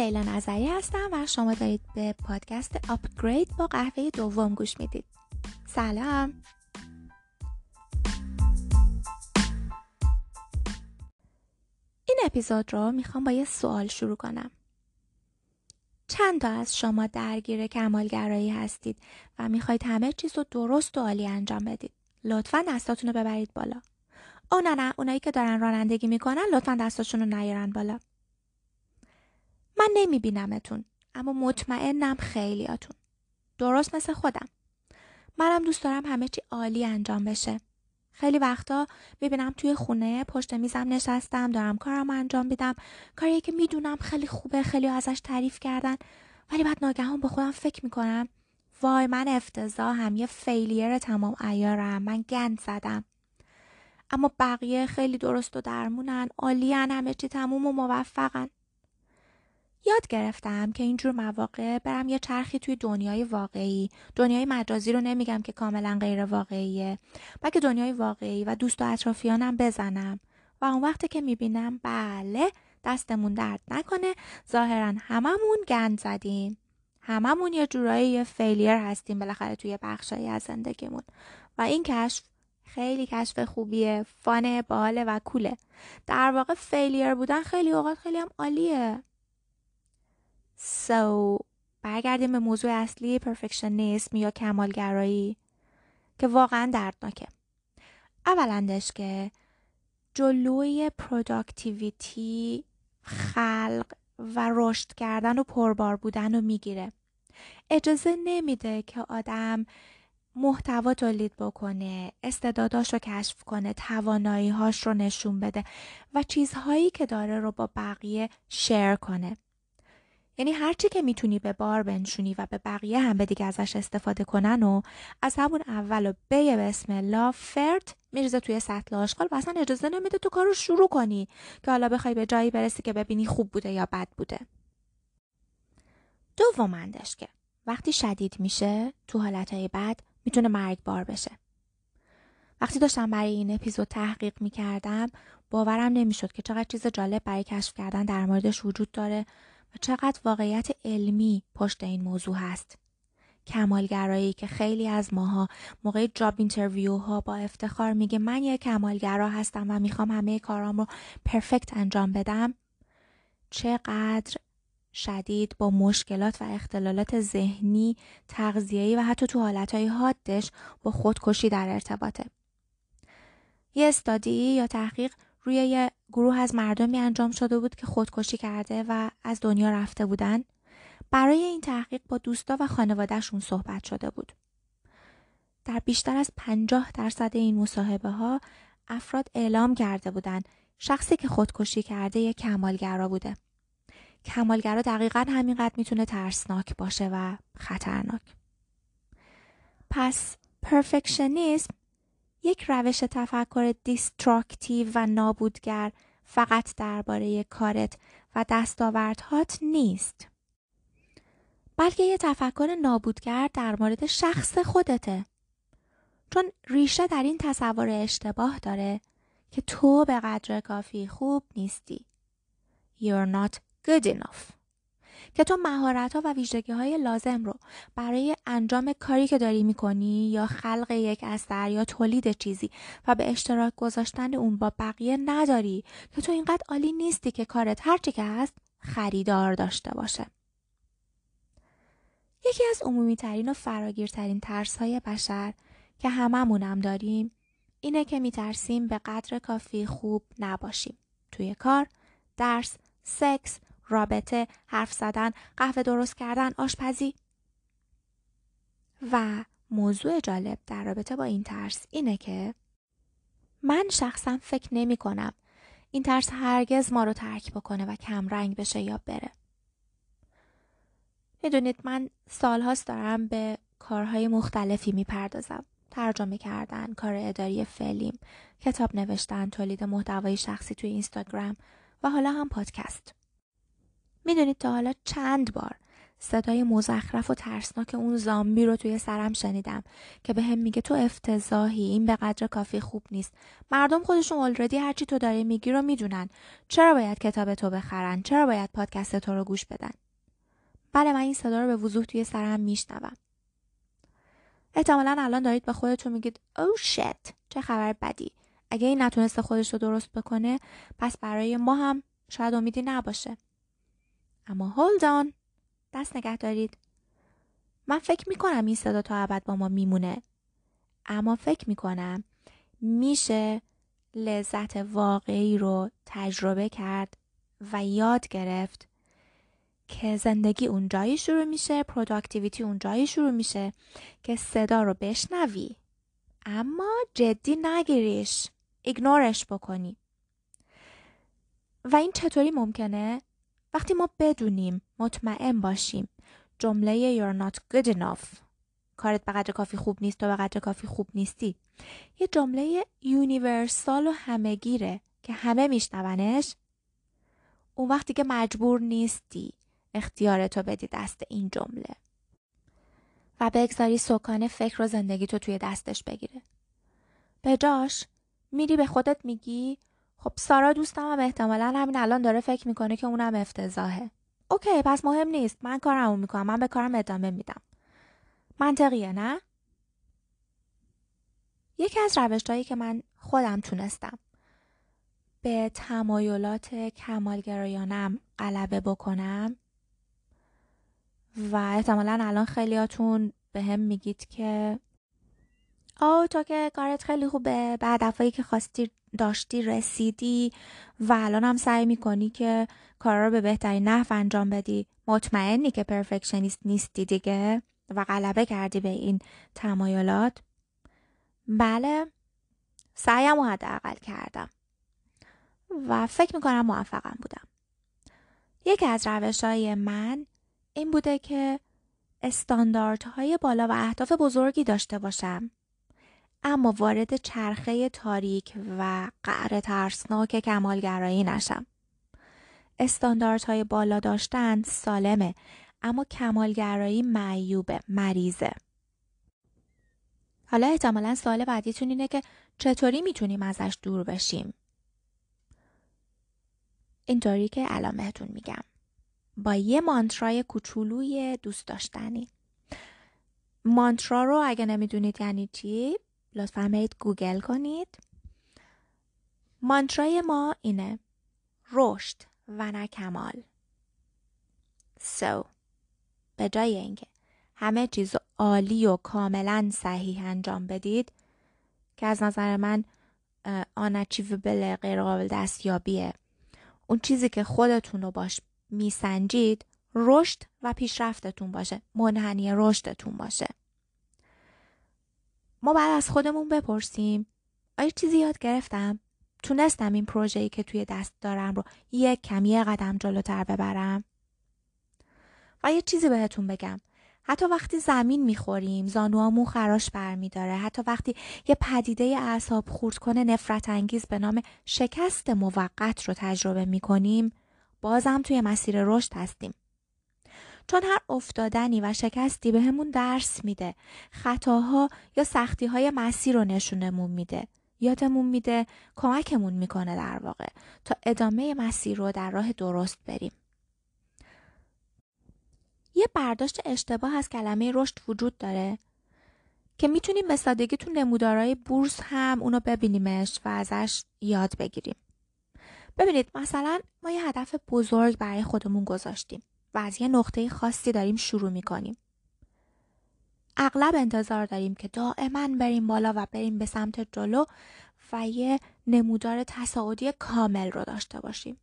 لیلا نظری هستم و شما دارید به پادکست آپگرید با قهوه دوم گوش میدید. سلام. این اپیزود رو میخوام با یه سوال شروع کنم. چند تا از شما درگیر کمالگرایی هستید و میخواید همه چیز رو درست و عالی انجام بدید. لطفاً دستاتون رو ببرید بالا. نه اونایی که دارن رانندگی میکنن لطفاً دستاشون رو نیارن بالا. من نمیبینمتون اما مطمئنم خیلیاتون. درست مثل خودم. منم دوست دارم همه چی عالی انجام بشه. خیلی وقتا میبینم توی خونه پشت میزم نشستم دارم کارم انجام میدم، کاری که میدونم خیلی خوبه، خیلی ازش تعریف کردن، ولی بعد ناگهان به خودم فکر میکنم وای من افتضاحم، یه فیلیر تمام عیارم، من گند زدم. اما بقیه خیلی درست و درمونن، عالی‌ان، همه چی تموم و موفقن. یاد گرفتم که اینجور مواقع برم یه چرخی توی دنیای واقعی، دنیای مجازی رو نمیگم که کاملا غیر واقعیه، بلکه دنیای واقعی و دوست و اطرافیانم بزنم و اون وقتی که میبینم بله دستمون درد نکنه، ظاهرا هممون گند زدیم، هممون یه جورایی فیلیر هستیم بالاخره توی بخشایی از زندگیمون و این کشف خیلی کشف خوبیه، فانه، باحاله و کوله. در واقع فیلیر بودن خیلی اوقات خیلی هم عالیه. برگردیم به موضوع اصلی، پرفکشنیسم یا کمالگرایی که واقعا دردناکه. اولندش که جلوی پروداکتیویتی، خلق و رشد کردن و پربار بودن رو میگیره. اجازه نمیده که آدم محتوا تولید بکنه، استعداداش رو کشف کنه، توانایی‌هاش رو نشون بده و چیزهایی که داره رو با بقیه شیر کنه. یعنی هرچی که میتونی به بار بنشونی و به بقیه هم به دیگه ازش استفاده کنن و از همون اول و به بسم الله فرد میریزه توی سطل آشغال و اصلا اجازه نمیده تو کارو شروع کنی که حالا بخوای به جایی برسی که ببینی خوب بوده یا بد بوده. دومندش که وقتی شدید میشه تو حالتهای بد میتونه مرگبار بشه. وقتی داشتم برای این اپیزود تحقیق میکردم باورم نمیشد که چقدر چیز جالب برای کشف کردن در موردش وجود داره و چقدر واقعیت علمی پشت این موضوع هست. کمالگرایی که خیلی از ماها موقع جاب اینترویوها با افتخار میگه من یه کمالگرا هستم و میخوام همه کارام رو پرفکت انجام بدم، چقدر شدید با مشکلات و اختلالات ذهنی، تغذیه‌ای و حتی تو حالتهای حادش با خودکشی در ارتباطه. یه استادی یا تحقیق روی یه گروه از مردمی انجام شده بود که خودکشی کرده و از دنیا رفته بودن. برای این تحقیق با دوستا و خانوادهشون صحبت شده بود. در بیشتر از 50% این مصاحبه ها افراد اعلام کرده بودن شخصی که خودکشی کرده یک کمالگرا بوده. کمالگرا دقیقاً همینقدر میتونه ترسناک باشه و خطرناک. پس پرفکشنیسم یک روش تفکر دیستراکتیو و نابودگر فقط درباره کارت و دستاوردهات نیست، بلکه یه تفکر نابودگر در مورد شخص خودته، چون ریشه در این تصور اشتباه داره که تو به قدر کافی خوب نیستی. You're not good enough. که تو مهارت‌ها و ویژگی‌های لازم رو برای انجام کاری که داری می‌کنی یا خلق یک اثر یا تولید چیزی و به اشتراک گذاشتن اون با بقیه نداری، که تو اینقدر عالی نیستی که کارت هرچی که هست خریدار داشته باشه. یکی از عمومی‌ترین و فراگیرترین ترس‌های بشر که هممونم داریم اینه که می‌ترسیم به قدر کافی خوب نباشیم توی کار، درس، سکس، رابطه، حرف زدن، قهوه درست کردن، آشپزی. و موضوع جالب در رابطه با این ترس اینه که من شخصا فکر نمی کنم این ترس هرگز ما رو ترک بکنه و کم رنگ بشه یا بره. میدونید من سالهاست دارم به کارهای مختلفی میپردازم. ترجمه کردن، کار اداری فیلم، کتاب نوشتن، تولید محتوای شخصی توی اینستاگرام و حالا هم پادکست. میدونید تا حالا چند بار صدای مزخرف و ترسناک اون زامبی رو توی سرم شنیدم که به هم میگه تو افتضاحی، این به قدر کافی خوب نیست. مردم خودشون آلردی هرچی تو داری میگی رو میدونن. چرا باید کتاب تو بخرن؟ چرا باید پادکست تو رو گوش بدن؟ بله، من این صدا رو به وضوح توی سرم میشنوم. احتمالاً الان دارید به خودتون میگید او شت، چه خبر بدی. اگه این نتونسته خودش رو درست بکنه، پس برای ما هم شاید امیدی نباشه. اما هولد آن، دست نگه دارید. من فکر میکنم این صدا تا ابد با ما میمونه. اما فکر میکنم میشه لذت واقعی رو تجربه کرد و یاد گرفت که زندگی اونجایی شروع میشه، پروداکتیویتی اونجایی شروع میشه که صدا رو بشنوی اما جدی نگیریش، ایگنورش بکنی. و این چطوری ممکنه؟ وقتی ما بدونیم، مطمئن باشیم جمله you're not good enough، کارت به قدر کافی خوب نیست، تو به قدر کافی خوب نیستی، یه جمله یونیورسال و همه‌گیره که همه میشنونش. اون وقتی که مجبور نیستی اختیارتو بدی دست این جمله و بگذاری سکان فکر رو زندگیتو توی دستش بگیره. به جاش میری به خودت میگی خب سارا دوستم هم احتمالاً همین الان داره فکر میکنه که اونم افتضاحه. اوکی، پس مهم نیست، من کارمو میکنم، من به کارم ادامه میدم. منطقیه نه؟ یکی از روش‌هایی که من خودم تونستم به تمایلات کمالگرایانم غلبه بکنم و احتمالاً الان خیلیاتون به هم میگید که آو تو که کارت خیلی خوبه، به هدفایی که خواستی داشتی رسیدی و الان هم سعی میکنی که کارا رو به بهترین نحو انجام بدی. مطمئنی که پرفکشنیست نیستی دیگه و غلبه کردی به این تمایلات. بله، سعیمو حداقل کردم و فکر میکنم موفقم بودم. یکی از روش‌های من این بوده که استانداردهای بالا و اهداف بزرگی داشته باشم، اما وارد چرخه تاریک و قعر ترسناک کمالگرایی نشم. استانداردهای بالا داشتن سالمه، اما کمالگرایی معیوبه، مریضه. حالا احتمالاً سوال بعدیتون اینه که چطوری میتونیم ازش دور بشیم؟ اینطوری که الان بهتون میگم، با یه مانترای کوچولوی دوست داشتنی. مانترا رو اگه نمیدونید یعنی چی، لطفاً برید گوگل کنید. مانترای ما اینه: رشد و نه کمال. به جای اینکه همه چیز عالی و کاملاً صحیح انجام بدید که از نظر من unachievable، غیر قابل دستیابیه، اون چیزی که خودتون رو باش میسنجید رشد و پیشرفتتون باشه، منحنی رشدتون باشه. ما بعد از خودمون بپرسیم آیا چیزی یاد گرفتم؟ تونستم این پروژه‌ای که توی دست دارم رو یه قدم جلوتر ببرم؟ و یه چیزی بهتون بگم، حتی وقتی زمین میخوریم، زانوامون خراش برمیداره، حتی وقتی یه پدیده اعصاب خردکنه نفرت انگیز به نام شکست موقت رو تجربه میکنیم، بازم توی مسیر رشد هستیم. چون هر افتادنی و شکستی به همون درس میده، خطاها یا سختیهای مسیر رو نشونمون میده، یادمون میده، کمکمون میکنه در واقع تا ادامه مسیر رو در راه درست بریم. یه برداشت اشتباه از کلمه رشد وجود داره که میتونیم به سادگی تو نمودارهای بورس هم اونو ببینیمش و ازش یاد بگیریم. ببینید، مثلا ما یه هدف بزرگ برای خودمون گذاشتیم و از یه نقطه خاصی داریم شروع میکنیم. اغلب انتظار داریم که دائما بریم بالا و بریم به سمت جلو و یه نمودار تصاعدی کامل رو داشته باشیم.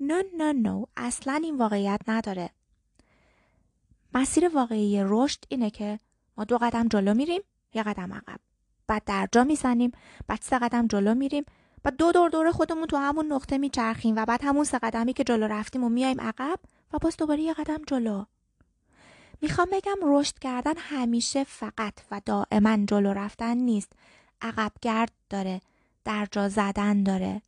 نه، اصلا این واقعیت نداره. مسیر واقعی رشد اینه که ما 2 قدم جلو میریم، 1 قدم عقب، بعد درجا میزنیم، بعد 3 قدم جلو میریم، بعد 2 دور دور خودمون تو همون نقطه میچرخیم و بعد همون 3 قدمی که جلو رفتیم و میایم عقب و باز دوباره 1 قدم جلو. میخوام بگم رشد کردن همیشه فقط و دائما جلو رفتن نیست، عقب گرد داره، درجا زدن داره.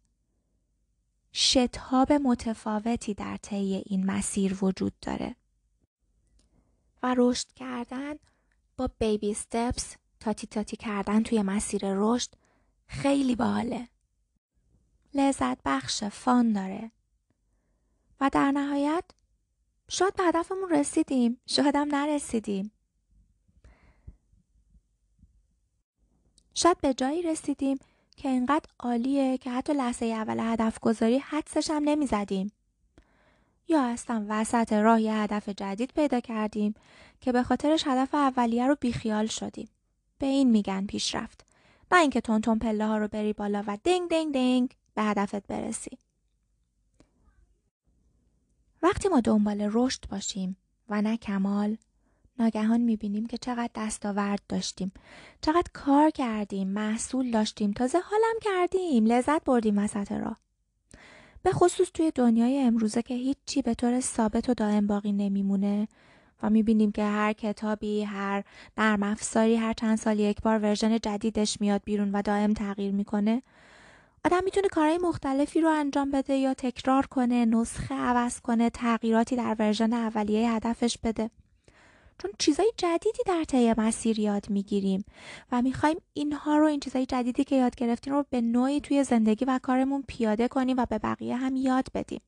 شتاب متفاوتی در طی این مسیر وجود داره. و رشد کردن با بیبی استپس، تاتی تاتی کردن توی مسیر رشد خیلی باحاله. لذت بخش، فان داره. و در نهایت شاید به هدفمون رسیدیم، شاید هم نرسیدیم. شاید به جایی رسیدیم که اینقدر عالیه که حتی لحظه اول هدف گذاری حدسش هم نمی زدیم. یا اصلا وسط راه یه هدف جدید پیدا کردیم که به خاطرش هدف اولیه رو بیخیال شدیم. به این میگن پیشرفت. نه اینکه تونتون پله ها رو بری بالا و دینگ دینگ دینگ به هدفت برسی. وقتی ما دنبال رشد باشیم و نه کمال، ناگهان میبینیم که چقدر دستاورد داشتیم، چقدر کار کردیم، محصول داشتیم، تازه حالم کردیم، لذت بردیم وسط راه. به خصوص توی دنیای امروزه که هیچ چی به طور ثابت و دائم باقی نمیمونه و میبینیم که هر کتابی، هر نرم افزاری هر چند سال یک بار ورژن جدیدش میاد بیرون و دائم تغییر میکنه، آدم میتونه کارهای مختلفی رو انجام بده یا تکرار کنه، نسخه عوض کنه، تغییراتی در ورژن اولیه هدفش بده. چون چیزای جدیدی در طی مسیر یاد میگیریم و میخوایم اینها رو، این چیزای جدیدی که یاد گرفتیم رو به نوعی توی زندگی و کارمون پیاده کنیم و به بقیه هم یاد بدیم.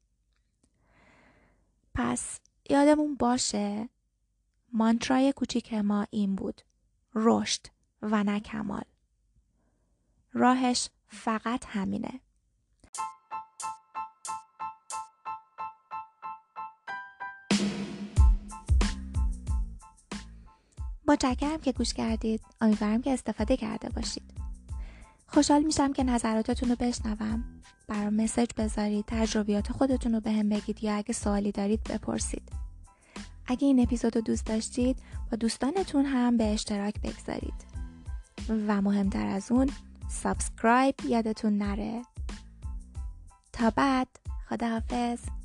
پس یادمون باشه مانترای کوچیک ما این بود: رشد و نه کمال. راهش فقط همینه. متشکرم که گوش کردید. امیدوارم که استفاده کرده باشید. خوشحال میشم که نظراتتون رو بشنوم. برام مسیج بذارید، تجربیات خودتون رو بهم بگید یا اگه سوالی دارید بپرسید. اگه این اپیزود رو دوست داشتید با دوستانتون هم به اشتراک بگذارید. و مهمتر از اون، سابسکرایب یادتون نره. تا بعد، خداحافظ.